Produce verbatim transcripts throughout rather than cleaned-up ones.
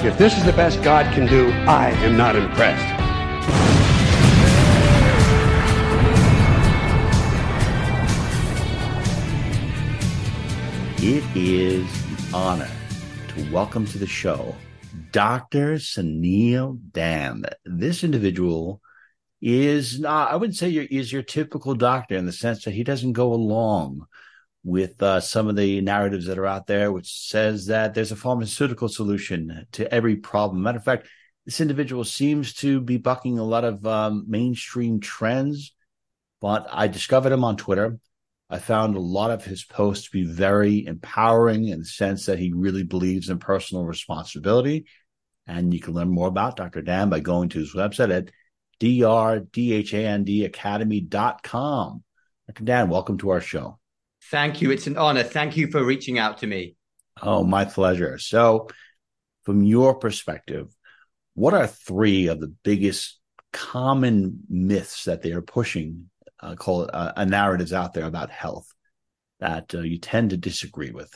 If this is the best God can do, I am not impressed. It is an honor to welcome to the show Doctor Suneel Dhand. This individual is not, I wouldn't say your, is your typical doctor in the sense that he doesn't go along with uh, some of the narratives that are out there, which says that there's a pharmaceutical solution to every problem. Matter of fact, this individual seems to be bucking a lot of um, mainstream trends, but I discovered him on Twitter. I found a lot of his posts to be very empowering in the sense that he really believes in personal responsibility. And you can learn more about Doctor Dhand by going to his website at D R D H A N D academy dot com. Doctor Dhand, welcome to our show. Thank you. It's an honor. Thank you for reaching out to me. Oh, my pleasure. So from your perspective, what are three of the biggest common myths that they are pushing, uh, call it uh, narratives out there about health that uh, you tend to disagree with?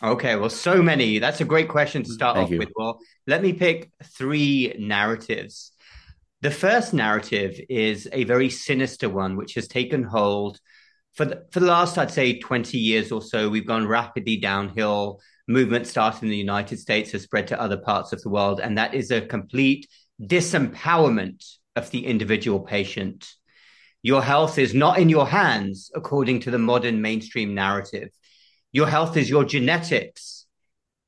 Okay. Well, so many. That's a great question to start Thank off you. with. Well, let me pick three narratives. The first narrative is a very sinister one, which has taken hold For the, for the last, I'd say, twenty years or so. We've gone rapidly downhill. Movement started in the United States, has spread to other parts of the world, and that is a complete disempowerment of the individual patient. Your health is not in your hands, according to the modern mainstream narrative. Your health is your genetics.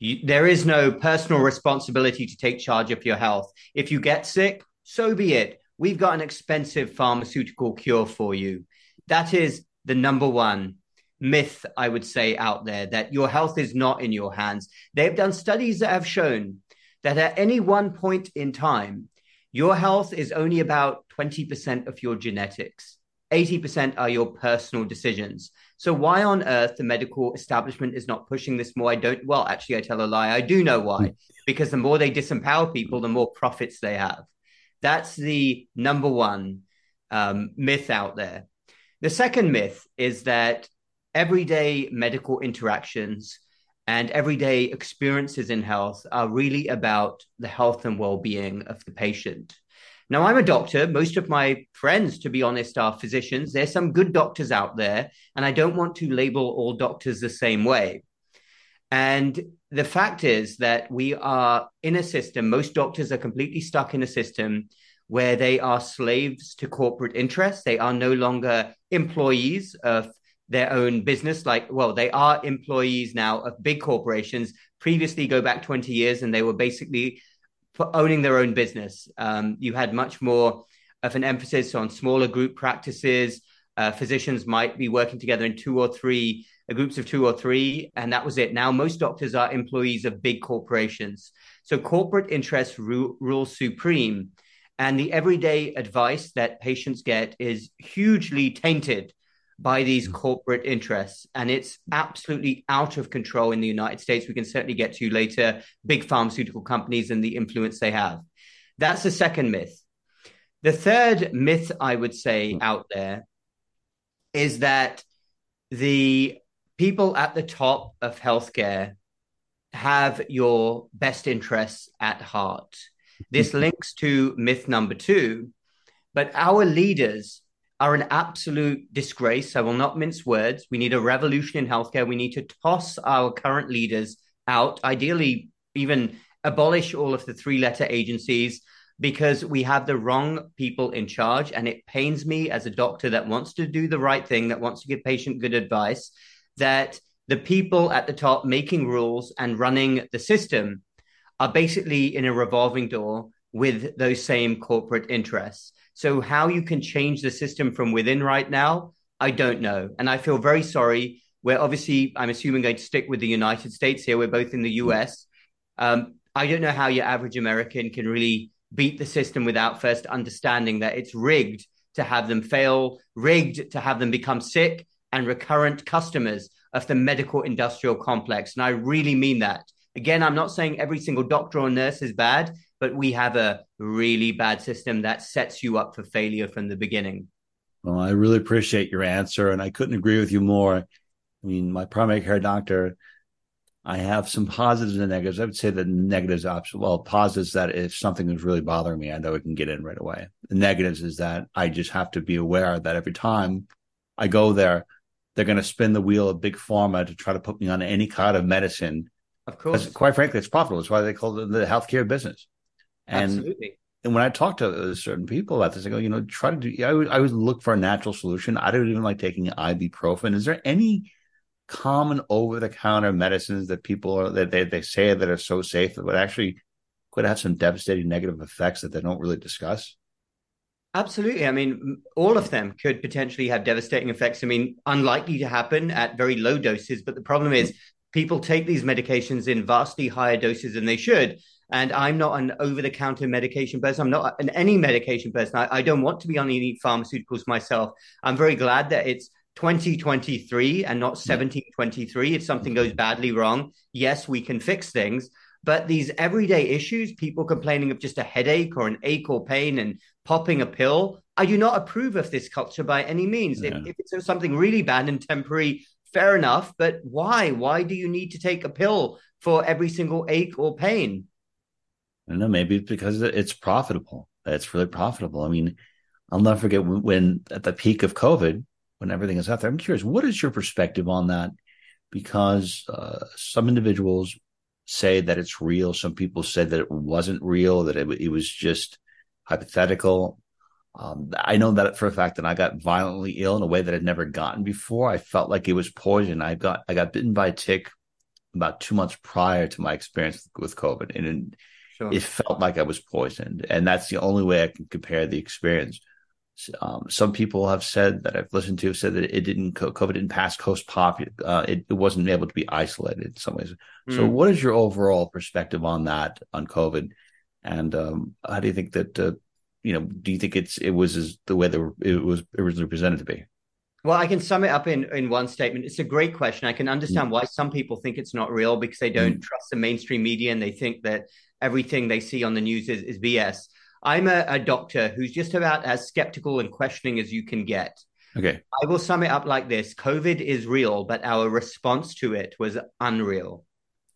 You, there is no personal responsibility to take charge of your health. If you get sick, so be it. We've got an expensive pharmaceutical cure for you. That is the number one myth, I would say, out there, that your health is not in your hands. They've done studies that have shown that at any one point in time, your health is only about twenty percent of your genetics. eighty percent are your personal decisions. So why on earth the medical establishment is not pushing this more? I don't, well, actually, I tell a lie. I do know why, because the more they disempower people, the more profits they have. That's the number one um, myth out there. The second myth is that everyday medical interactions and everyday experiences in health are really about the health and well-being of the patient. Now, I'm a doctor. Most of my friends, to be honest, are physicians. There's some good doctors out there, and I don't want to label all doctors the same way. And the fact is that we are in a system, most doctors are completely stuck in a system where they are slaves to corporate interests. They are no longer employees of their own business. Like, well, they are employees now of big corporations. Previously, go back twenty years, and they were basically owning their own business. Um, you had much more of an emphasis on smaller group practices. Uh, physicians might be working together in two or three, uh, groups of two or three, and that was it. Now, most doctors are employees of big corporations. So corporate interests ru- rule supreme. And the everyday advice that patients get is hugely tainted by these corporate interests. And it's absolutely out of control in the United States. We can certainly get to later, big pharmaceutical companies and the influence they have. That's the second myth. The third myth, I would say, out there is that the people at the top of healthcare have your best interests at heart. This links to myth number two, but our leaders are an absolute disgrace. I will not mince words. We need a revolution in healthcare. We need to toss our current leaders out, ideally even abolish all of the three-letter agencies, because we have the wrong people in charge. And it pains me as a doctor that wants to do the right thing, that wants to give patient good advice, that the people at the top making rules and running the system are basically in a revolving door with those same corporate interests. So how you can change the system from within right now, I don't know. And I feel very sorry. We're obviously, I'm assuming, going to stick with the United States here. We're both in the U S. Um, I don't know how your average American can really beat the system without first understanding that it's rigged to have them fail, rigged to have them become sick and recurrent customers of the medical industrial complex. And I really mean that. Again, I'm not saying every single doctor or nurse is bad, but we have a really bad system that sets you up for failure from the beginning. Well, I really appreciate your answer, and I couldn't agree with you more. I mean, my primary care doctor, I have some positives and negatives. I would say the negatives, well, positives that if something is really bothering me, I know it can get in right away. The negatives is that I just have to be aware that every time I go there, they're going to spin the wheel of big pharma to try to put me on any kind of medicine. Of course. Quite frankly, it's profitable. That's why they call it the healthcare business. And, absolutely. And when I talk to certain people about this, I go, you know, try to do, I would, I would look for a natural solution. I don't even like taking ibuprofen. Is there any common over-the-counter medicines that people are, that they, they say that are so safe that would actually could have some devastating negative effects that they don't really discuss? Absolutely. I mean, all of them could potentially have devastating effects. I mean, unlikely to happen at very low doses, but the problem is people take these medications in vastly higher doses than they should. And I'm not an over-the-counter medication person. I'm not an any medication person. I, I don't want to be on any pharmaceuticals myself. I'm very glad that it's twenty twenty-three and not seventeen twenty-three. If something goes badly wrong, yes, we can fix things. But these everyday issues, people complaining of just a headache or an ache or pain and popping a pill, I do not approve of this culture by any means. Yeah. If, if it's something really bad and temporary, fair enough. But why? Why do you need to take a pill for every single ache or pain? I don't know, maybe it's because it's profitable. It's really profitable. I mean, I'll never forget when, when at the peak of COVID, when everything is out there, I'm curious, what is your perspective on that? Because uh, some individuals say that it's real. Some people said that it wasn't real, that it, it was just hypothetical. Um, I know that for a fact that I got violently ill in a way that I'd never gotten before. I felt like it was poison. I got I got bitten by a tick about two months prior to my experience with COVID. And in, Sure. It felt like I was poisoned, and that's the only way I can compare the experience. Um, some people have said that I've listened to have said that it didn't COVID didn't pass coast pop. Uh, it, it wasn't able to be isolated in some ways. Mm. So, what is your overall perspective on that, on COVID, and um, how do you think that uh, you know? Do you think it's it was as, the way that it was originally presented to be? Well, I can sum it up in, in one statement. It's a great question. I can understand why some people think it's not real because they don't trust the mainstream media and they think that everything they see on the news is, is B S. I'm a, a doctor who's just about as skeptical and questioning as you can get. Okay. I will sum it up like this. COVID is real, but our response to it was unreal.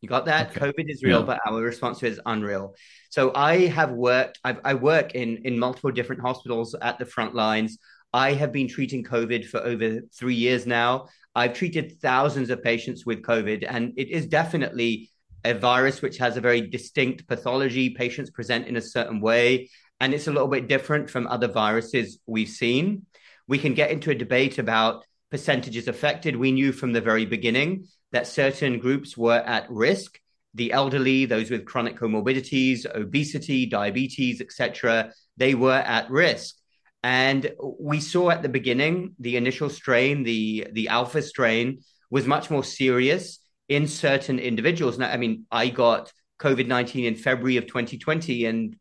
You got that? Okay. COVID is real, yeah. But our response to it is unreal. So I have worked, I've, I work in, in multiple different hospitals at the front lines. I have been treating COVID for over three years now. I've treated thousands of patients with COVID, and it is definitely a virus which has a very distinct pathology. Patients present in a certain way, and it's a little bit different from other viruses we've seen. We can get into a debate about percentages affected. We knew from the very beginning that certain groups were at risk. The elderly, those with chronic comorbidities, obesity, diabetes, et cetera, they were at risk. And we saw at the beginning, the initial strain, the, the alpha strain, was much more serious in certain individuals. Now, I mean, I got COVID nineteen in February of twenty twenty. And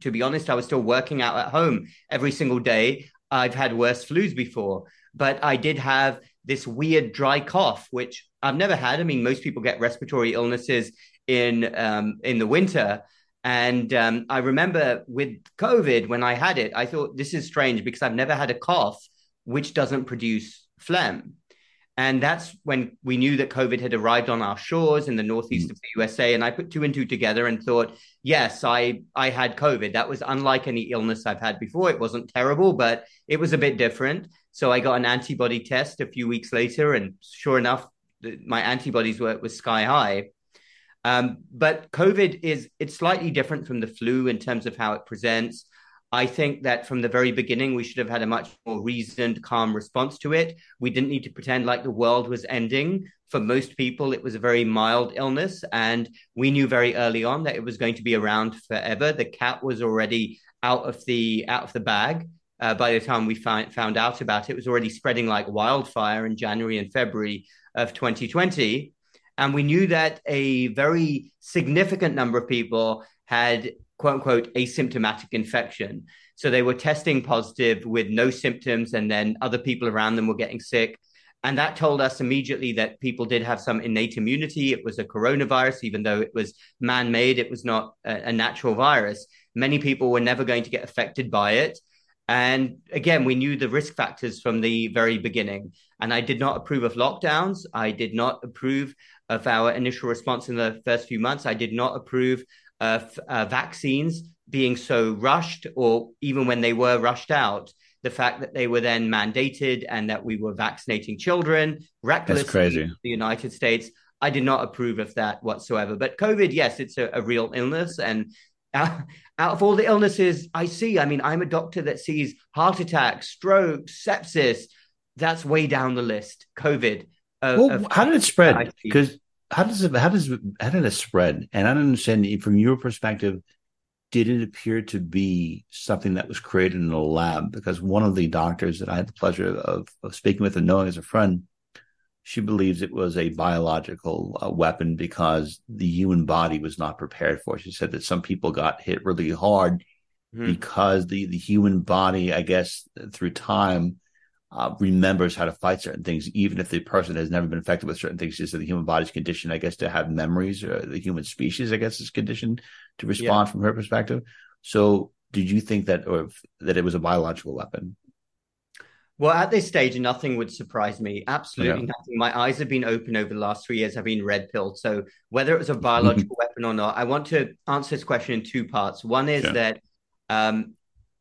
to be honest, I was still working out at home every single day. I've had worse flus before, but I did have this weird dry cough, which I've never had. I mean, most people get respiratory illnesses in um, in the winter. And um, I remember with COVID, when I had it, I thought, this is strange because I've never had a cough which doesn't produce phlegm. And that's when we knew that COVID had arrived on our shores in the northeast mm-hmm. of the U S A. And I put two and two together and thought, yes, I, I had COVID. That was unlike any illness I've had before. It wasn't terrible, but it was a bit different. So I got an antibody test a few weeks later. And sure enough, the, my antibodies were, were sky high. Um, but COVID is it's slightly different from the flu in terms of how it presents. I think that from the very beginning, we should have had a much more reasoned, calm response to it. We didn't need to pretend like the world was ending. For most people, it was a very mild illness. And we knew very early on that it was going to be around forever. The cat was already out of the out of the bag. Uh, by the time we found, found out about it, it was already spreading like wildfire in January and February of twenty twenty. And we knew that a very significant number of people had, quote unquote, asymptomatic infection. So they were testing positive with no symptoms, and then other people around them were getting sick. And that told us immediately that people did have some innate immunity. It was a coronavirus, even though it was man-made, it was not a, a natural virus. Many people were never going to get affected by it. And again, we knew the risk factors from the very beginning. And I did not approve of lockdowns. I did not approve of our initial response in the first few months. I did not approve of uh, vaccines being so rushed, or even when they were rushed out, the fact that they were then mandated and that we were vaccinating children recklessly. That's crazy. In the United States. I did not approve of that whatsoever. But COVID, yes, it's a, a real illness. And out, out of all the illnesses I see, I mean, I'm a doctor that sees heart attacks, strokes, sepsis. That's way down the list. COVID. Of, well, of how did it spread? Because how does it, how does, how did it spread? And I don't understand, from your perspective, did it appear to be something that was created in a lab? Because one of the doctors that I had the pleasure of, of speaking with and knowing as a friend, she believes it was a biological uh, weapon because the human body was not prepared for it. She said that some people got hit really hard mm. because the, the human body, I guess, through time, uh, remembers how to fight certain things, even if the person has never been affected with certain things. She said the human body's conditioned, I guess, to have memories, or the human species, I guess, is conditioned to respond yeah. from her perspective. So did you think that, or that it was a biological weapon? Well, at this stage, nothing would surprise me. Absolutely yeah. nothing. My eyes have been open over the last three years. I've been red-pilled. So whether it was a biological weapon or not, I want to answer this question in two parts. One is yeah. that um,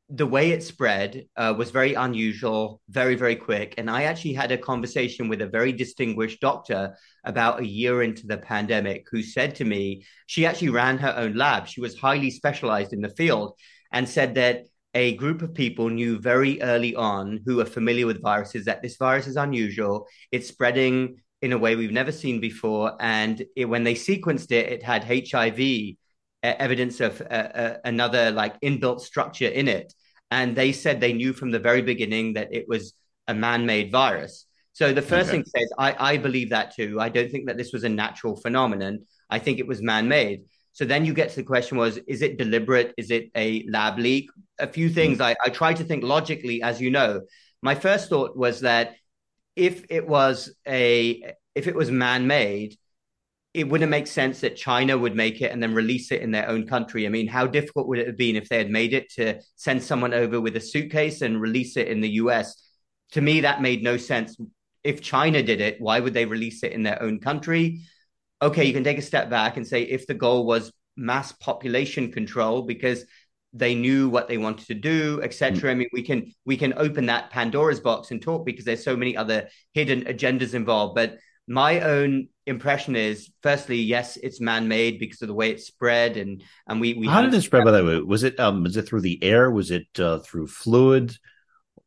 the way it spread uh, was very unusual, very, very quick. And I actually had a conversation with a very distinguished doctor about a year into the pandemic who said to me, she actually ran her own lab. She was highly specialized in the field, and said that a group of people knew very early on, who are familiar with viruses, that this virus is unusual. It's spreading in a way we've never seen before. And it, when they sequenced it, it had H I V uh, evidence of uh, uh, another like inbuilt structure in it. And they said they knew from the very beginning that it was a man-made virus. So the first okay. thing says, I, I believe that too. I don't think that this was a natural phenomenon. I think it was man-made. So then you get to the question was, is it deliberate? Is it a lab leak? A few things. I, I try to think logically, as you know. My first thought was that if it was a if it was man-made, it wouldn't make sense that China would make it and then release it in their own country. I mean, how difficult would it have been if they had made it to send someone over with a suitcase and release it in the U S? To me, that made no sense. If China did it, why would they release it in their own country? Okay, you can take a step back and say if the goal was mass population control because they knew what they wanted to do, et cetera. I mean, we can we can open that Pandora's box and talk because there's so many other hidden agendas involved. But my own impression is, firstly, yes, it's man-made because of the way it spread, and and we, we how did it spread? By the way, was it um was it through the air? Was it uh, through fluid?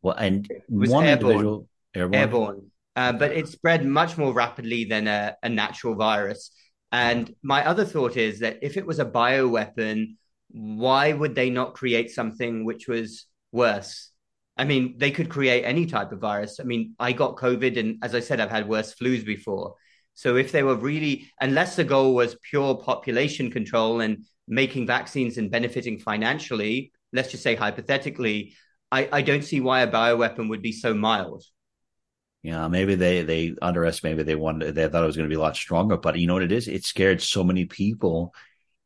Well, and it was one airborne. individual airborne. airborne. Uh, but it spread much more rapidly than a, a natural virus. And my other thought is that if it was a bioweapon, why would they not create something which was worse? I mean, they could create any type of virus. I mean, I got COVID, and as I said, I've had worse flus before. So if they were really, unless the goal was pure population control and making vaccines and benefiting financially, let's just say hypothetically, I, I don't see why a bioweapon would be so mild. Yeah, maybe they they underestimated. They wanted. They thought it was going to be a lot stronger. But you know what it is? It scared so many people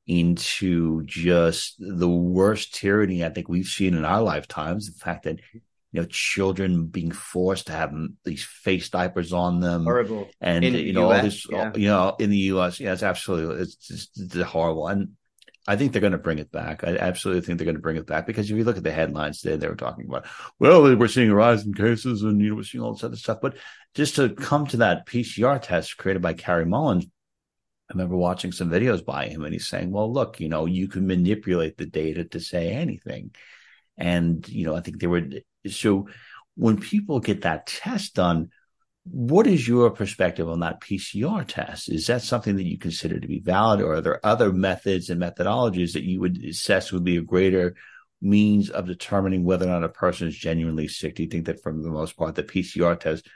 into just the worst tyranny I think we've seen in our lifetimes. The fact that you know children being forced to have these face diapers on them, horrible, and in you know U S, all this. Yeah. You know, in the U S, yeah, it's absolutely it's just it's horrible. And I think they're going to bring it back. I absolutely think they're going to bring it back because if you look at the headlines today, they were talking about, well, we're seeing a rise in cases and you know, we're seeing all this other stuff. But just to come to that P C R test created by Kary Mullis, I remember watching some videos by him and he's saying, well, look, you know, you can manipulate the data to say anything. And, you know, I think they were – so when people get that test done, what is your perspective on that P C R test? Is that something that you consider to be valid, or are there other methods and methodologies that you would assess would be a greater means of determining whether or not a person is genuinely sick? Do you think that for the most part, the P C R test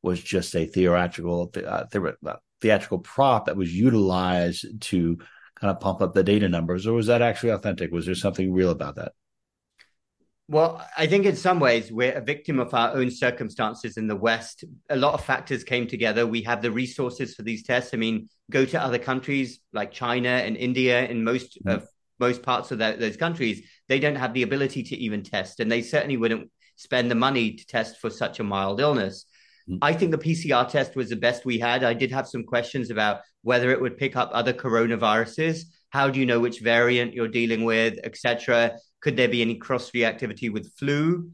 was just a theoretical, uh, theoret- theatrical prop that was utilized to kind of pump up the data numbers, or was that actually authentic? Was there something real about that? Well, I think in some ways we're a victim of our own circumstances in the West. A lot of factors came together. We have the resources for these tests. I mean, go to other countries like China and India and most mm-hmm. of most parts of that, those countries, they don't have the ability to even test, and they certainly wouldn't spend the money to test for such a mild illness. Mm-hmm. I think the P C R test was the best we had. I did have some questions about whether it would pick up other coronaviruses. How do you know which variant you're dealing with, et cetera? Could there be any cross-reactivity with flu?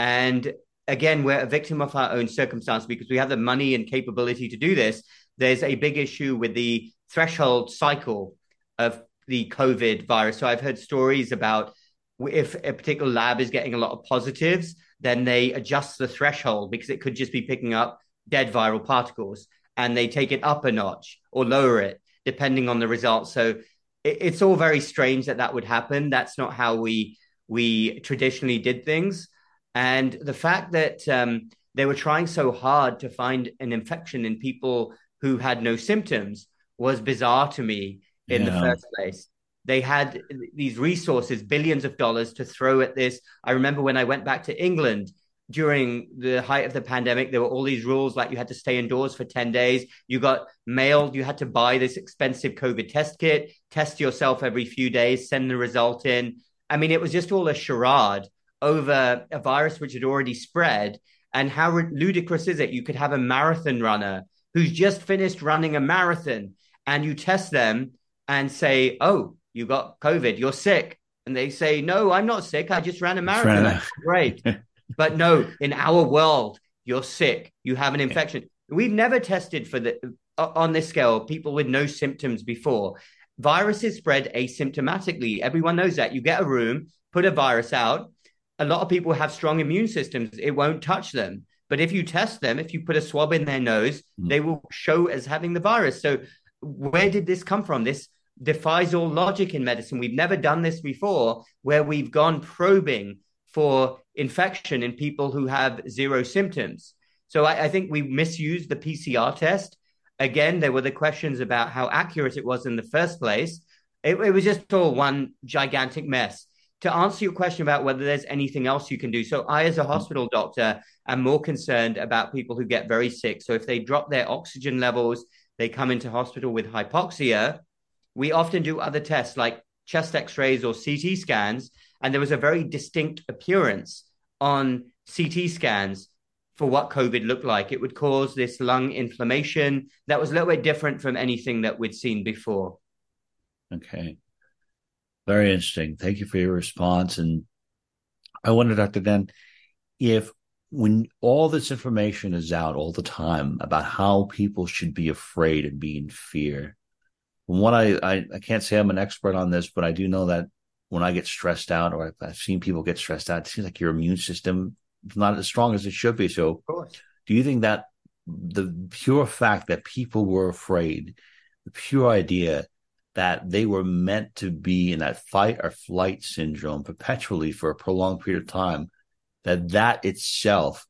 And again, we're a victim of our own circumstance because we have the money and capability to do this. There's a big issue with the threshold cycle of the COVID virus. So I've heard stories about if a particular lab is getting a lot of positives, then they adjust the threshold because it could just be picking up dead viral particles, and they take it up a notch or lower it depending on the results. So it's all very strange that that would happen. That's not how we we traditionally did things. And the fact that um, they were trying so hard to find an infection in people who had no symptoms was bizarre to me in yeah. the first place. They had these resources, billions of dollars to throw at this. I remember when I went back to England during the height of the pandemic, there were all these rules like you had to stay indoors for ten days. You got mailed. You had to buy this expensive COVID test kit, test yourself every few days, send the result in. I mean, it was just all a charade over a virus which had already spread. And how re- ludicrous is it? You could have a marathon runner who's just finished running a marathon and you test them and say, oh, you got COVID, you're sick. And they say, no, I'm not sick. I just ran a marathon. That's great. But no, in our world, you're sick. You have an infection. We've never tested for the on this scale, people with no symptoms before. Viruses spread asymptomatically. Everyone knows that. You get a room, put a virus out. A lot of people have strong immune systems. It won't touch them. But if you test them, if you put a swab in their nose, mm-hmm. they will show as having the virus. So where did this come from? This defies all logic in medicine. We've never done this before, where we've gone probing for infection in people who have zero symptoms. So I, I think we misused the P C R test. Again, there were the questions about how accurate it was in the first place. It, it was just all one gigantic mess. To answer your question about whether there's anything else you can do. So I, as a hospital doctor, am more concerned about people who get very sick. So if they drop their oxygen levels, they come into hospital with hypoxia. We often do other tests like chest x-rays or C T scans, and there was a very distinct appearance on C T scans for what COVID looked like. It would cause this lung inflammation that was a little bit different from anything that we'd seen before. Okay. Very interesting. Thank you for your response. And I wonder, Doctor Dhand, if when all this information is out all the time about how people should be afraid and be in fear, One, I, I, I can't say I'm an expert on this, but I do know that when I get stressed out, or I've, I've seen people get stressed out, it seems like your immune system is not as strong as it should be. So do you think that the pure fact that people were afraid, the pure idea that they were meant to be in that fight or flight syndrome perpetually for a prolonged period of time, that that itself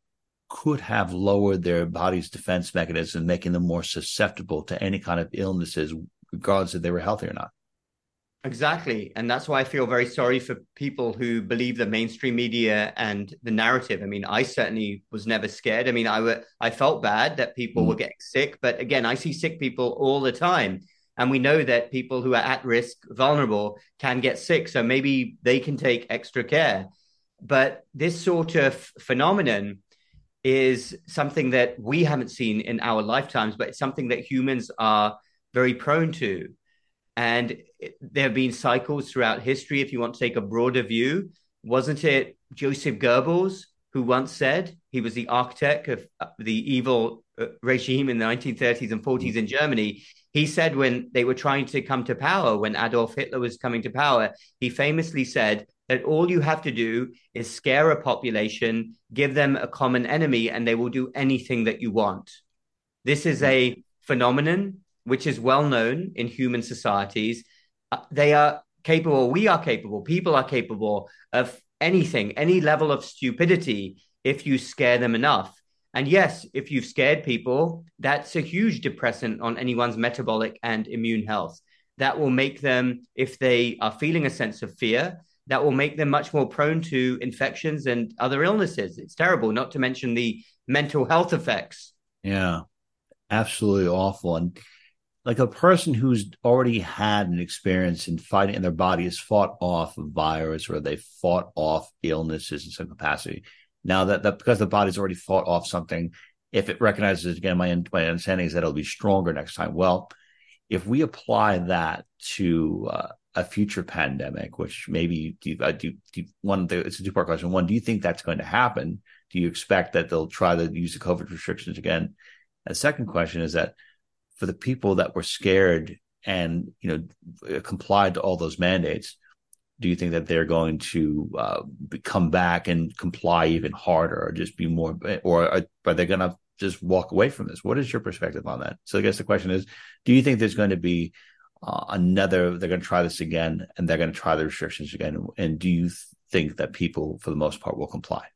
could have lowered their body's defense mechanism, making them more susceptible to any kind of illnesses, regardless if they were healthy or not? Exactly. And that's why I feel very sorry for people who believe the mainstream media and the narrative. I mean, I certainly was never scared. I mean, I were, I felt bad that people mm. were getting sick. But again, I see sick people all the time. And we know that people who are at risk, vulnerable, can get sick. So maybe they can take extra care. But this sort of phenomenon is something that we haven't seen in our lifetimes, but it's something that humans are very prone to. And there have been cycles throughout history. If you want to take a broader view, wasn't it Joseph Goebbels who once said he was the architect of the evil regime in the nineteen thirties and forties in Germany? He said when they were trying to come to power, when Adolf Hitler was coming to power, he famously said that all you have to do is scare a population, give them a common enemy, and they will do anything that you want. This is a phenomenon which is well known in human societies. Uh, they are capable, we are capable, people are capable of anything, any level of stupidity if you scare them enough. And yes, if you've scared people, that's a huge depressant on anyone's metabolic and immune health. That will make them, if they are feeling a sense of fear, that will make them much more prone to infections and other illnesses. It's terrible, not to mention the mental health effects. Yeah, absolutely awful. And like a person who's already had an experience in fighting, and their body has fought off a virus or they fought off illnesses in some capacity. Now that, that because the body's already fought off something, if it recognizes it again, my, my understanding is that it'll be stronger next time. Well, if we apply that to uh, a future pandemic, which maybe do, uh, do, do one, it's a two-part question. One, do you think that's going to happen? Do you expect that they'll try to use the COVID restrictions again? And the second question is that for the people that were scared and, you know, complied to all those mandates, do you think that they're going to uh, come back and comply even harder, or just be more, or are, are they going to just walk away from this? What is your perspective on that? So I guess the question is, do you think there's going to be uh, another, they're going to try this again, and they're going to try the restrictions again? And do you think that people, for the most part, will comply?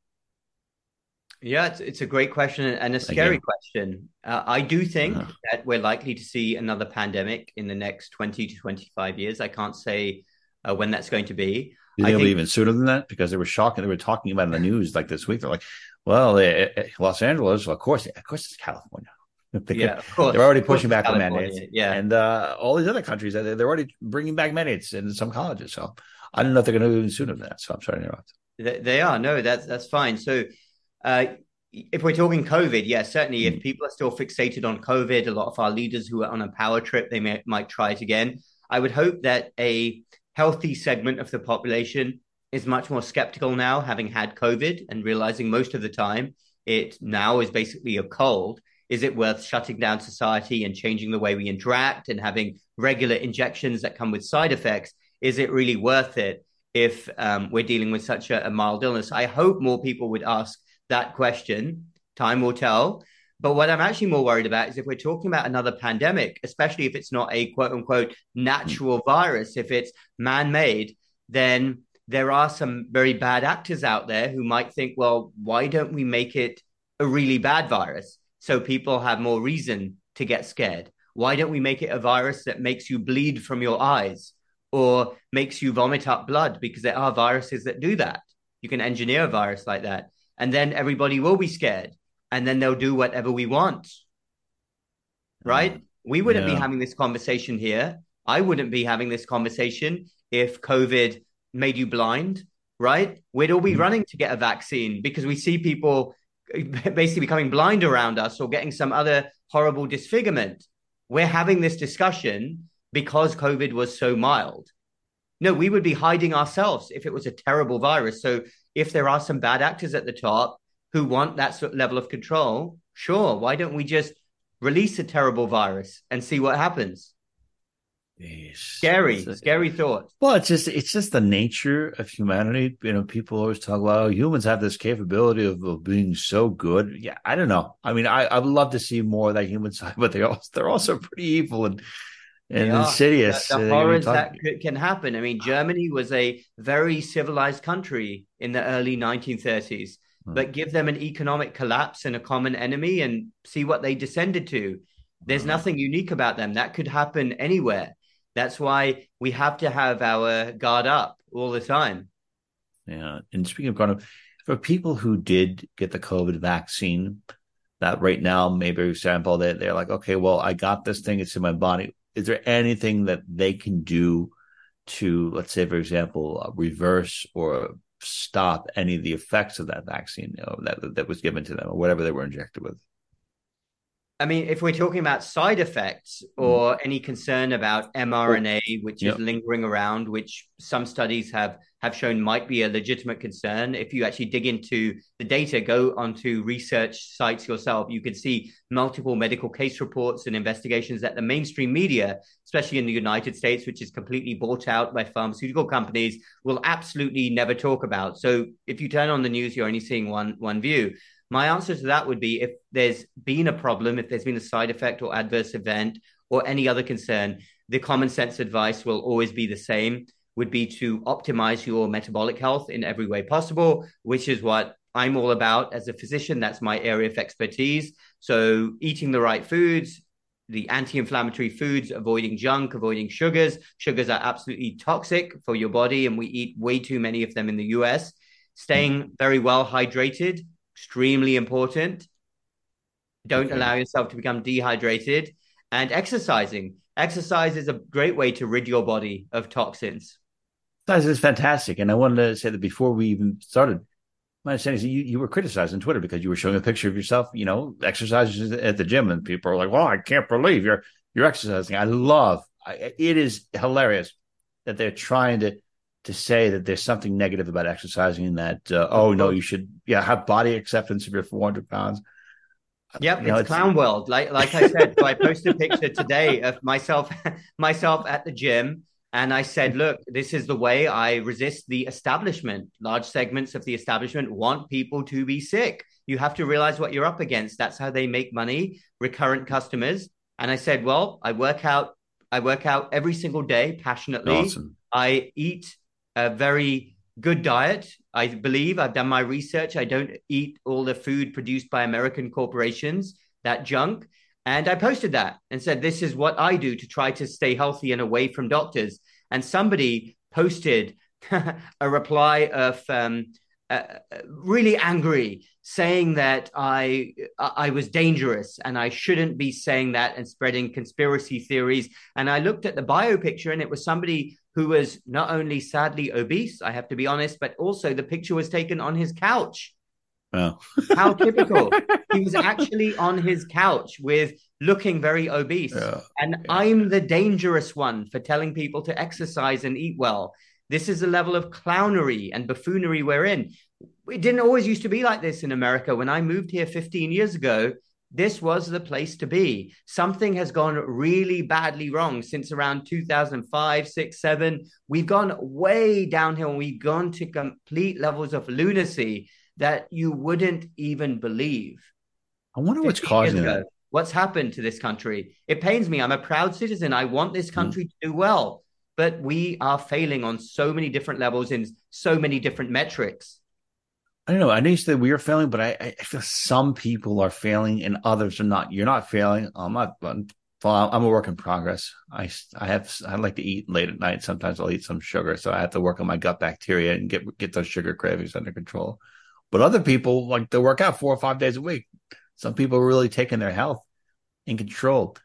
Yeah, it's, it's a great question and a scary question. Uh, I do think uh-huh. that we're likely to see another pandemic in the next twenty to twenty-five years. I can't say Uh, when that's going to be. You think it'll be even sooner than that? Because they were shocking. They were talking about in the news like this week. They're like, well, they, Los Angeles, well, of course, of course it's California. They yeah, could, of course. They're already pushing back on mandates. Yeah. And uh, all these other countries, they're already bringing back mandates in some colleges. So I don't know if they're going to do even sooner than that. So I'm sorry to interrupt. They, they are. No, that's, that's fine. So uh, if we're talking COVID, yeah, certainly mm-hmm. if people are still fixated on COVID, a lot of our leaders who are on a power trip, they may, might try it again. I would hope that a healthy segment of the population is much more skeptical now, having had COVID and realizing most of the time it now is basically a cold. Is it worth shutting down society and changing the way we interact and having regular injections that come with side effects? Is it really worth it if um, we're dealing with such a, a mild illness? I hope more people would ask that question. Time will tell. But what I'm actually more worried about is if we're talking about another pandemic, especially if it's not a quote unquote natural virus, if it's man-made, then there are some very bad actors out there who might think, well, why don't we make it a really bad virus so people have more reason to get scared? Why don't we make it a virus that makes you bleed from your eyes or makes you vomit up blood? Because there are viruses that do that. You can engineer a virus like that, and then everybody will be scared. And then they'll do whatever we want, right? Uh, we wouldn't yeah. be having this conversation here. I wouldn't be having this conversation if COVID made you blind, right? We'd all be mm. running to get a vaccine because we see people basically becoming blind around us or getting some other horrible disfigurement. We're having this discussion because COVID was so mild. No, we would be hiding ourselves if it was a terrible virus. So if there are some bad actors at the top who want that sort of level of control, sure, why don't we just release a terrible virus and see what happens? It's scary, a, scary thought. Well, it's just it's just the nature of humanity. You know, people always talk about, oh, humans have this capability of, of being so good. Yeah, I don't know. I mean, I, I would love to see more of that human side, but they also, they're also pretty evil and, and insidious. The, the and horrors that can happen. I mean, Germany was a very civilized country in the early nineteen thirties. But give them an economic collapse and a common enemy and see what they descended to. There's nothing unique about them. That could happen anywhere. That's why we have to have our guard up all the time. Yeah. And speaking of guard up, for people who did get the COVID vaccine, that right now, maybe for example, they, they're like, okay, well, I got this thing. It's in my body. Is there anything that they can do to, let's say, for example, uh, reverse or stop any of the effects of that vaccine, you know, that that was given to them or whatever they were injected with? I mean, if we're talking about side effects or mm. any concern about mRNA, which yep. is lingering around, which some studies have, have shown might be a legitimate concern. If you actually dig into the data, go onto research sites yourself, you can see multiple medical case reports and investigations that the mainstream media, especially in the United States, which is completely bought out by pharmaceutical companies, will absolutely never talk about. So if you turn on the news, you're only seeing one one view. My answer to that would be if there's been a problem, if there's been a side effect or adverse event or any other concern, the common sense advice will always be the same, would be to optimize your metabolic health in every way possible, which is what I'm all about as a physician. That's my area of expertise. So eating the right foods, the anti-inflammatory foods, avoiding junk, avoiding sugars. Sugars are absolutely toxic for your body, and we eat way too many of them in the U S. Staying very well hydrated, extremely important. Don't okay. allow yourself to become dehydrated. And exercising. Exercise is a great way to rid your body of toxins. That is fantastic. And I wanted to say that before we even started, my understanding is you, you were criticized on Twitter because you were showing a picture of yourself, you know, exercising at the gym, and people are like, well, I can't believe you're you're exercising. I love I, it is hilarious that they're trying to to say that there's something negative about exercising, that, uh, oh, no, you should yeah have body acceptance if you're four hundred pounds. Yep, you know, it's, it's clown world. Like like I said, so I posted a picture today of myself myself at the gym. And I said, look, this is the way I resist the establishment. Large segments of the establishment want people to be sick. You have to realize what you're up against. That's how they make money, recurrent customers. And I said, well, I work out. I work out every single day passionately. Awesome. I eat a very good diet. I believe I've done my research. I don't eat all the food produced by American corporations, that junk. And I posted that and said, this is what I do to try to stay healthy and away from doctors. And somebody posted a reply of um, uh, really angry, saying that I I was dangerous and I shouldn't be saying that and spreading conspiracy theories. And I looked at the bio picture, and it was somebody who was not only sadly obese, I have to be honest, but also the picture was taken on his couch. Oh. How typical. He was actually on his couch with looking very obese. Yeah, and yeah. I'm the dangerous one for telling people to exercise and eat well. This is a level of clownery and buffoonery we're in. It didn't always used to be like this in America. When I moved here fifteen years ago, this was the place to be. Something has gone really badly wrong since around two thousand five, six, seven. We've gone way downhill, and we've gone to complete levels of lunacy that you wouldn't even believe. I wonder what's causing that. What's happened to this country? It pains me. I'm a proud citizen. I want this country mm. to do well, but we are failing on so many different levels in so many different metrics. I don't know. I know you said we are failing, but I, I feel some people are failing and others are not. You're not failing. I'm not. I'm, I'm a work in progress. I, I have. I like to eat late at night. Sometimes I'll eat some sugar, so I have to work on my gut bacteria and get get those sugar cravings under control. But other people, like, they work out four or five days a week. Some people are really taking their health in control.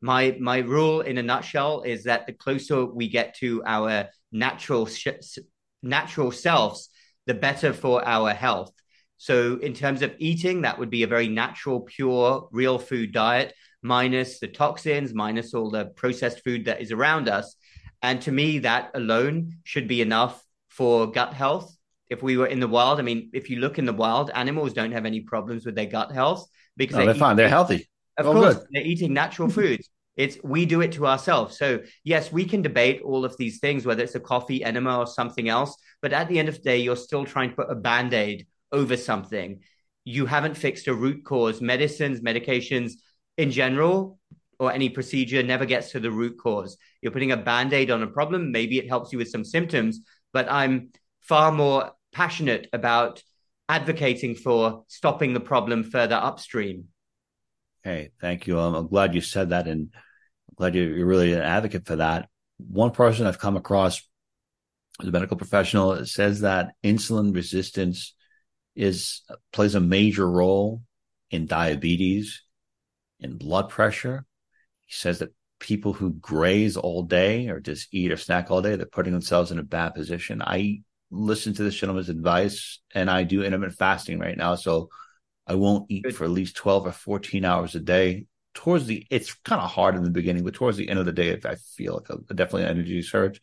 My my rule in a nutshell is that the closer we get to our natural sh- natural selves, the better for our health. So in terms of eating, that would be a very natural, pure, real food diet, minus the toxins, minus all the processed food that is around us. And to me, that alone should be enough for gut health. If we were in the wild, I mean, if you look in the wild, animals don't have any problems with their gut health because no, they're, they're fine. They're healthy. Of oh, course, good. They're eating natural foods. It's we do it to ourselves. So yes, we can debate all of these things, whether it's a coffee enema or something else. But at the end of the day, you're still trying to put a Band-Aid over something. You haven't fixed a root cause. Medicines, medications in general, or any procedure never gets to the root cause. You're putting a Band-Aid on a problem. Maybe it helps you with some symptoms, but I'm far more passionate about advocating for stopping the problem further upstream. Hey, thank you. I'm, I'm glad you said that, and I'm glad you're, you're really an advocate for that. One person I've come across as a medical professional says that insulin resistance is plays a major role in diabetes, in blood pressure. He says that people who graze all day or just eat or snack all day, they're putting themselves in a bad position. I listen to this gentleman's advice, and I do intermittent fasting right now, so I won't eat for at least twelve or fourteen hours a day. Towards the, it's kind of hard in the beginning, but towards the end of the day, I feel like a, definitely an energy surge.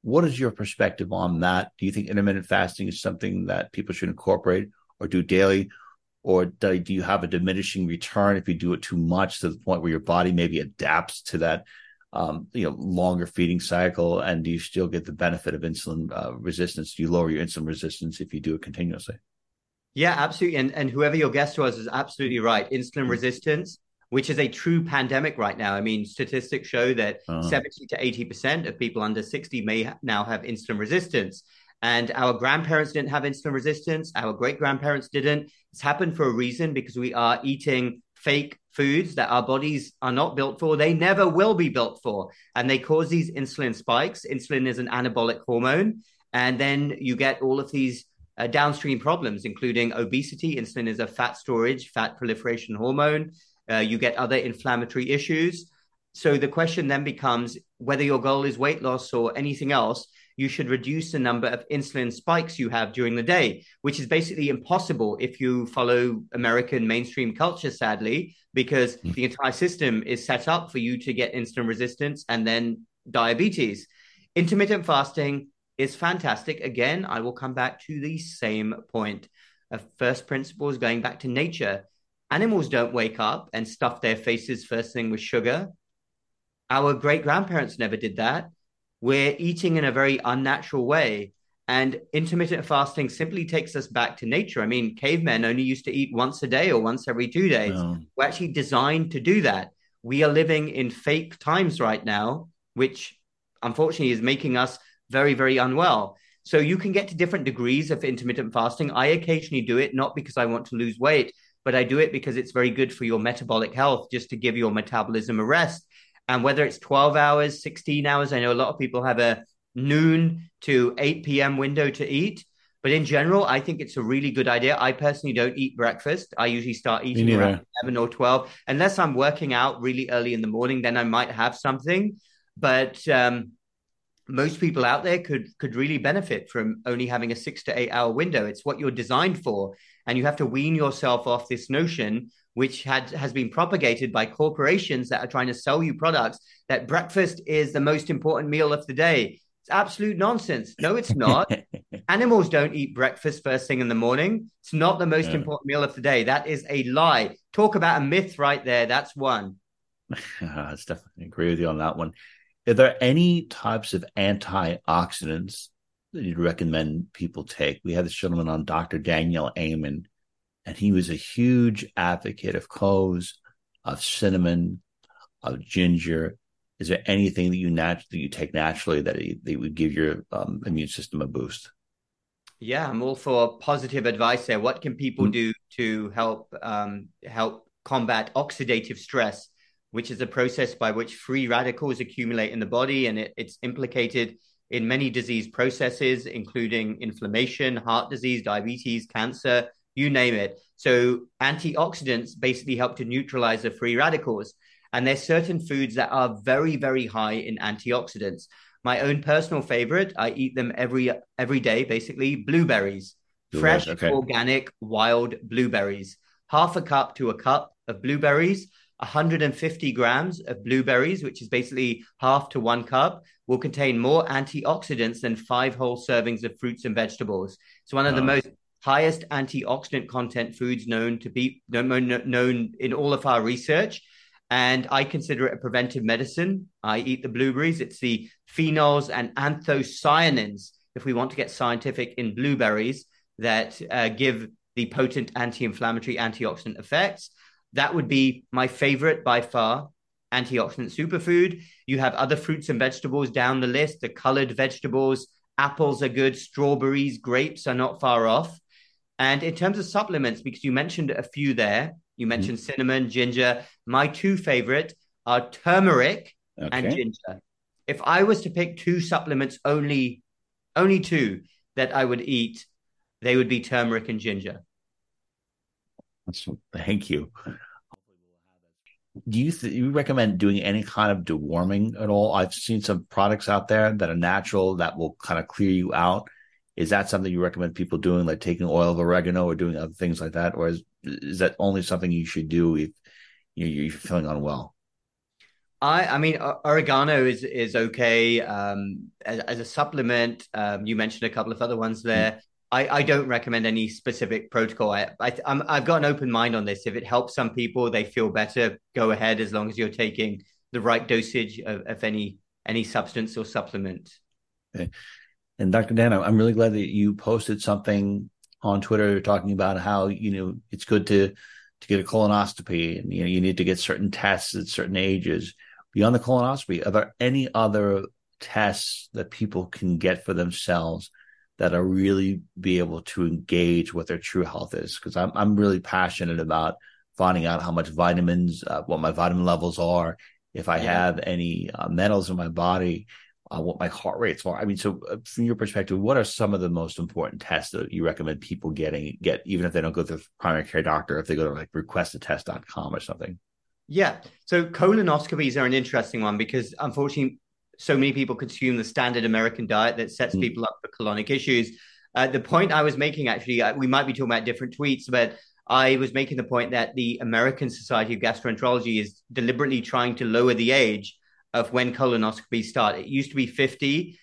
What is your perspective on that? Do you think intermittent fasting is something that people should incorporate or do daily, or do you have a diminishing return if you do it too much to the point where your body maybe adapts to that Um, you know, longer feeding cycle, and do you still get the benefit of insulin uh, resistance? Do you lower your insulin resistance if you do it continuously? Yeah, absolutely. And and whoever your guest was is absolutely right. Insulin resistance, which is a true pandemic right now. I mean, statistics show that uh-huh. seventy to eighty percent of people under sixty may ha- now have insulin resistance. And our grandparents didn't have insulin resistance. Our great-grandparents didn't. It's happened for a reason, because we are eating fake foods that our bodies are not built for. They never will be built for. And they cause these insulin spikes. Insulin is an anabolic hormone. And then you get all of these uh, downstream problems, including obesity. Insulin is a fat storage, fat proliferation hormone. Uh, you get other inflammatory issues. So the question then becomes, whether your goal is weight loss or anything else, you should reduce the number of insulin spikes you have during the day, which is basically impossible if you follow American mainstream culture, sadly, because mm. the entire system is set up for you to get insulin resistance and then diabetes. Intermittent fasting is fantastic. Again, I will come back to the same point of first principles, going back to nature. Animals don't wake up and stuff their faces first thing with sugar. Our great-grandparents never did that. We're eating in a very unnatural way. And intermittent fasting simply takes us back to nature. I mean, cavemen only used to eat once a day or once every two days. No. We're actually designed to do that. We are living in fake times right now, which unfortunately is making us very, very unwell. So you can get to different degrees of intermittent fasting. I occasionally do it, not because I want to lose weight, but I do it because it's very good for your metabolic health, just to give your metabolism a rest. And whether it's twelve hours, sixteen hours, I know a lot of people have a noon to eight p.m. window to eat. But in general, I think it's a really good idea. I personally don't eat breakfast. I usually start eating around eleven or twelve, unless I'm working out really early in the morning, then I might have something. But um, most people out there could could really benefit from only having a six to eight hour window. It's what you're designed for. And you have to wean yourself off this notion, which had has been propagated by corporations that are trying to sell you products, that breakfast is the most important meal of the day. It's absolute nonsense. No, it's not. Animals don't eat breakfast first thing in the morning. It's not the most yeah. important meal of the day. That is a lie. Talk about a myth right there. That's one. I definitely agree with you on that one. Are there any types of antioxidants that you'd recommend people take? We had this gentleman on, Doctor Daniel Amen, and he was a huge advocate of cloves, of cinnamon, of ginger. Is there anything that you nat- that you take naturally that, it, that would give your um, immune system a boost? Yeah, I'm all for positive advice there. What can people mm-hmm. do to help um, help combat oxidative stress, which is a process by which free radicals accumulate in the body, and it, it's implicated in many disease processes, including inflammation, heart disease, diabetes, cancer, you name it. So antioxidants basically help to neutralize the free radicals. And there's certain foods that are very, very high in antioxidants. My own personal favorite, I eat them every every day, basically, blueberries. Fresh, okay. organic, wild blueberries. Half a cup to a cup of blueberries, one hundred fifty grams of blueberries, which is basically half to one cup, will contain more antioxidants than five whole servings of fruits and vegetables. It's one of oh. the most highest antioxidant content foods known to be known in all of our research. And I consider it a preventive medicine. I eat the blueberries. It's the phenols and anthocyanins, if we want to get scientific, in blueberries that uh, give the potent anti-inflammatory antioxidant effects. That would be my favorite by far, antioxidant superfood. You have other fruits and vegetables down the list, the colored vegetables. Apples are good. Strawberries, grapes are not far off. And in terms of supplements, because you mentioned a few there, you mentioned mm. cinnamon, ginger. My two favorite are turmeric okay. and ginger. If I was to pick two supplements, only, only two that I would eat, they would be turmeric and ginger. Thank you. Do you, th- you recommend doing any kind of deworming at all? I've seen some products out there that are natural that will kind of clear you out. Is that something you recommend people doing, like taking oil of oregano or doing other things like that? Or is, is that only something you should do if you know, you're feeling unwell? I, I mean, oregano is is okay um, as, as a supplement. Um, you mentioned a couple of other ones there. Mm-hmm. I, I don't recommend any specific protocol. I, I, I'm, I've got an open mind on this. If it helps some people, they feel better, go ahead, as long as you're taking the right dosage of, of any any substance or supplement. Okay. And Doctor Dan, I'm really glad that you posted something on Twitter talking about how, you know, it's good to to get a colonoscopy, and you know, you need to get certain tests at certain ages. Beyond the colonoscopy, are there any other tests that people can get for themselves that'll really be able to engage what their true health is. Because I'm I'm really passionate about finding out how much vitamins, uh, what my vitamin levels are, if I yeah. have any uh, metals in my body, uh, what my heart rates are. I mean, so from your perspective, what are some of the most important tests that you recommend people getting, get even if they don't go to the primary care doctor, if they go to like request a test dot com or something? Yeah. So colonoscopies are an interesting one because unfortunately, so many people consume the standard American diet that sets mm-hmm. people up for colonic issues. Uh, the point I was making, actually, we might be talking about different tweets, but I was making the point that the American Society of Gastroenterology is deliberately trying to lower the age of when colonoscopies start. It used to be fifty.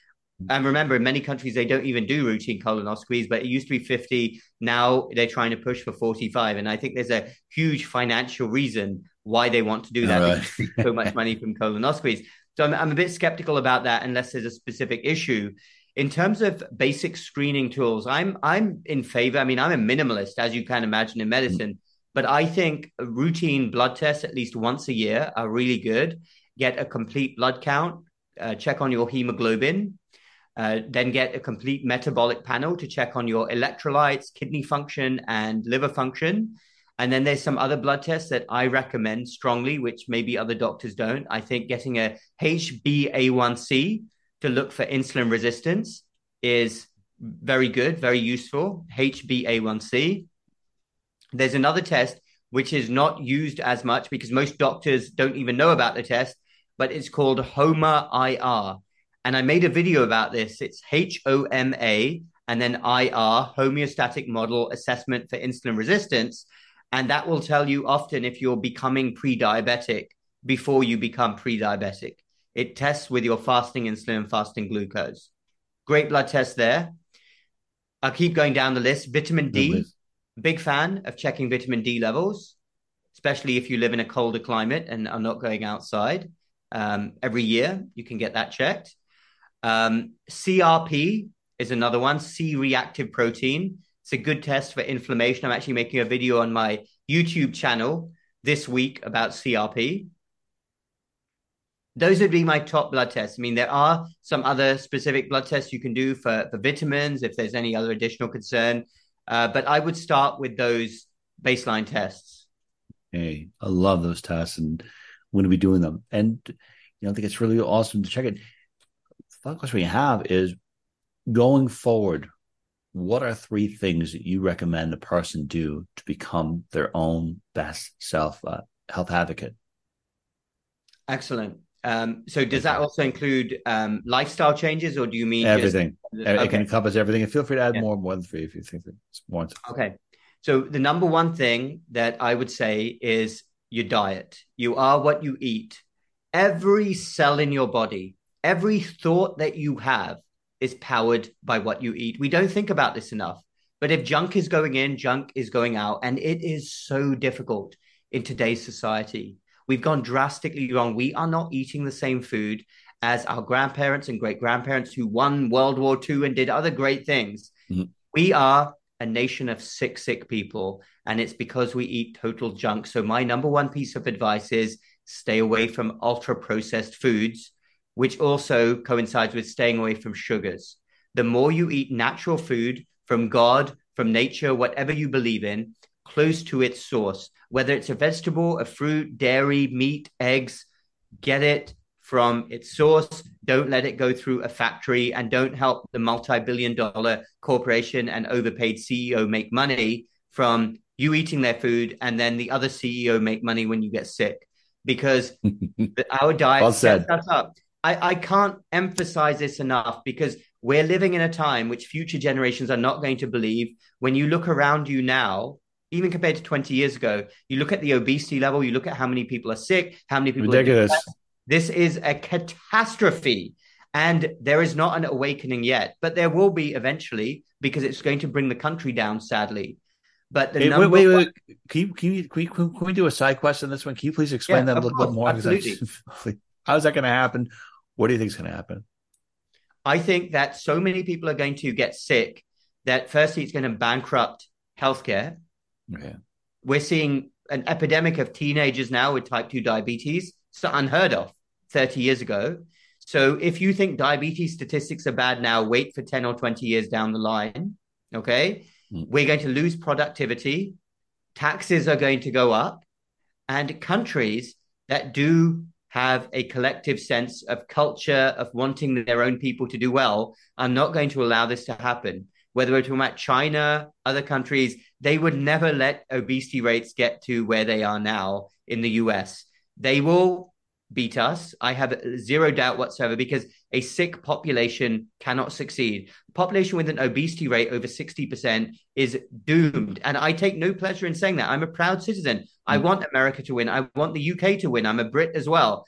And remember, in many countries, they don't even do routine colonoscopies, but it used to be fifty. Now they're trying to push for forty-five. And I think there's a huge financial reason why they want to do that. Right. Because so much money from colonoscopies. So I'm, I'm a bit skeptical about that unless there's a specific issue. In terms of basic screening tools, I'm I'm in favor. I mean, I'm a minimalist, as you can imagine, in medicine. Mm-hmm. But I think routine blood tests, at least once a year, are really good. Get a complete blood count, uh, check on your hemoglobin, uh, then get a complete metabolic panel to check on your electrolytes, kidney function, and liver function. And then there's some other blood tests that I recommend strongly, which maybe other doctors don't. I think getting a H b A one C to look for insulin resistance is very good, very useful, H b A one C. There's another test which is not used as much because most doctors don't even know about the test, but it's called HOMA I R. And I made a video about this. It's H O M A and then I R, Homeostatic Model Assessment for Insulin Resistance. And that will tell you often if you're becoming pre-diabetic before you become pre-diabetic. It tests with your fasting insulin and fasting glucose. Great blood test there. I'll keep going down the list. Vitamin D, Always. Big fan of checking vitamin D levels, especially if you live in a colder climate and are not going outside. Um, every year, you can get that checked. Um, C R P is another one, C-reactive protein. It's a good test for inflammation. I'm actually making a video on my YouTube channel this week about C R P. Those would be my top blood tests. I mean, there are some other specific blood tests you can do for, for vitamins, if there's any other additional concern. Uh, but I would start with those baseline tests. Hey, I love those tests and I'm going to be doing them. And you know, I think it's really awesome to check it. The question we have is going forward, what are three things that you recommend a person do to become their own best self, uh, health advocate? Excellent. Um, so does that also include um, lifestyle changes or do you mean everything? Just... Okay. It can encompass everything. And feel free to add yeah. more more than three if you think it's more. Okay. So the number one thing that I would say is your diet. You are what you eat. Every cell in your body, every thought that you have is powered by what you eat. We don't think about this enough, but if junk is going in, junk is going out. And it is so difficult in today's society. We've gone drastically wrong. We are not eating the same food as our grandparents and great-grandparents who won World War Two and did other great things. Mm-hmm. We are a nation of sick, sick people, and it's because we eat total junk. So my number one piece of advice is stay away from ultra-processed foods, which also coincides with staying away from sugars. The more you eat natural food from God, from nature, whatever you believe in, close to its source, whether it's a vegetable, a fruit, dairy, meat, eggs, get it from its source. Don't let it go through a factory and don't help the multi-billion dollar corporation and overpaid C E O make money from you eating their food and then the other C E O make money when you get sick because our diet well sets us up. I, I can't emphasize this enough because we're living in a time which future generations are not going to believe. When you look around you now, even compared to twenty years ago, you look at the obesity level, you look at how many people are sick, how many people Ridiculous. Are depressed. This is a catastrophe. And there is not an awakening yet, but there will be eventually because it's going to bring the country down, sadly. But the hey, number wait, wait, wait. One... Can, you, can, you, can, you, can we do a side quest on this one? Can you please explain yeah, that a little course, bit more? Absolutely. How is that going to happen? What do you think is going to happen? I think that so many people are going to get sick that firstly, it's going to bankrupt healthcare. Yeah. We're seeing an epidemic of teenagers now with type two diabetes. It's unheard of thirty years ago. So if you think diabetes statistics are bad now, wait for ten or twenty years down the line. Okay. Mm. We're going to lose productivity. Taxes are going to go up, and countries that do have a collective sense of culture, of wanting their own people to do well, are not going to allow this to happen. Whether we're talking about China, other countries, they would never let obesity rates get to where they are now in the U S. They will beat us. I have zero doubt whatsoever, because a sick population cannot succeed. A population with an obesity rate over sixty percent is doomed. And I take no pleasure in saying that. I'm a proud citizen. I want America to win. I want the U K to win. I'm a Brit as well.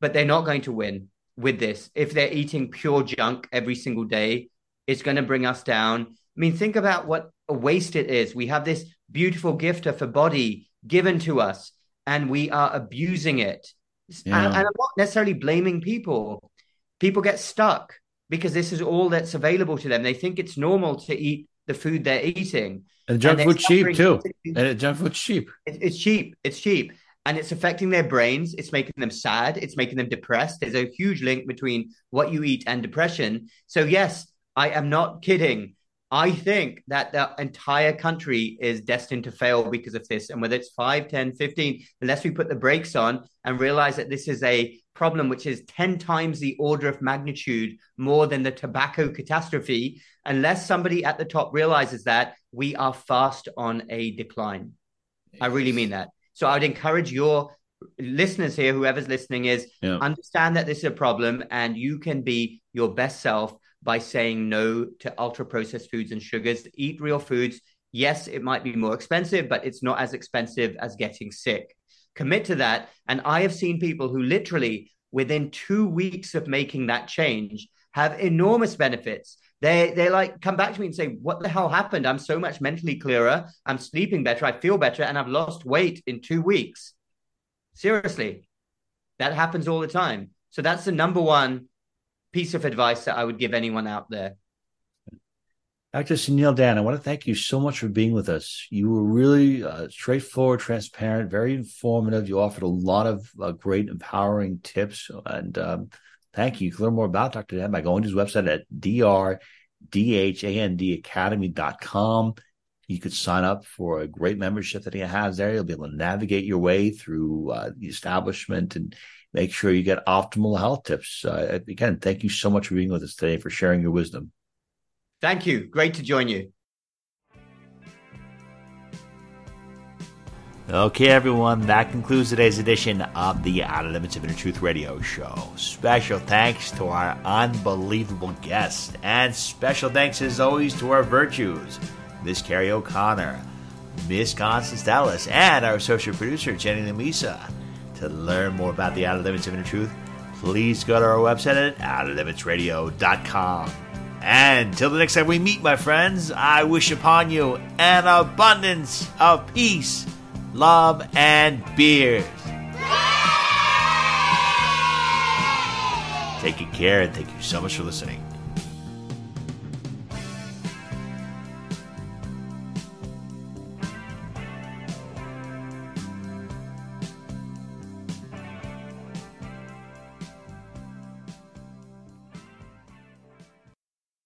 But they're not going to win with this. If they're eating pure junk every single day, it's going to bring us down. I mean, think about what a waste it is. We have this beautiful gift of a body given to us, and we are abusing it. Yeah. And I'm not necessarily blaming people. People get stuck because this is all that's available to them. They think it's normal to eat the food they're eating. And junk food's cheap too. And junk food's cheap. It's cheap. It's cheap. And it's affecting their brains. It's making them sad. It's making them depressed. There's a huge link between what you eat and depression. So yes, I am not kidding. I think that the entire country is destined to fail because of this. And whether it's five, ten, fifteen, unless we put the brakes on and realize that this is a problem which is ten times the order of magnitude more than the tobacco catastrophe, unless somebody at the top realizes that, we are fast on a decline. I really mean that. So I would encourage your listeners here, whoever's listening is, yeah. understand that this is a problem, and you can be your best self by saying no to ultra-processed foods and sugars. Eat real foods. Yes, it might be more expensive, but it's not as expensive as getting sick. Commit to that. And I have seen people who literally, within two weeks of making that change, have enormous benefits. They they like come back to me and say, what the hell happened? I'm so much mentally clearer. I'm sleeping better. I feel better. And I've lost weight in two weeks. Seriously, that happens all the time. So that's the number one piece of advice that I would give anyone out there. Doctor Suneel Dhand, I want to thank you so much for being with us. You were really uh, straightforward, transparent, very informative. You offered a lot of uh, great, empowering tips. And um, thank you. You can learn more about Doctor Dhand by going to his website at D R D H A N D academy dot com. You could sign up for a great membership that he has there. You'll be able to navigate your way through uh, the establishment and make sure you get optimal health tips. Uh, again, thank you so much for being with us today, for sharing your wisdom. Thank you. Great to join you. Okay, everyone, that concludes today's edition of the Outer Limits of Inner Truth Radio Show. Special thanks to our unbelievable guests, and special thanks, as always, to our virtues, Miss Kerry O'Connor, Miss Constance Dallas, and our associate producer, Jenny Lamisa. To learn more about the Outer Limits of Inner Truth, please go to our website at outer limits radio dot com. And till the next time we meet, my friends, I wish upon you an abundance of peace, love, and beers. Take good care, and thank you so much for listening.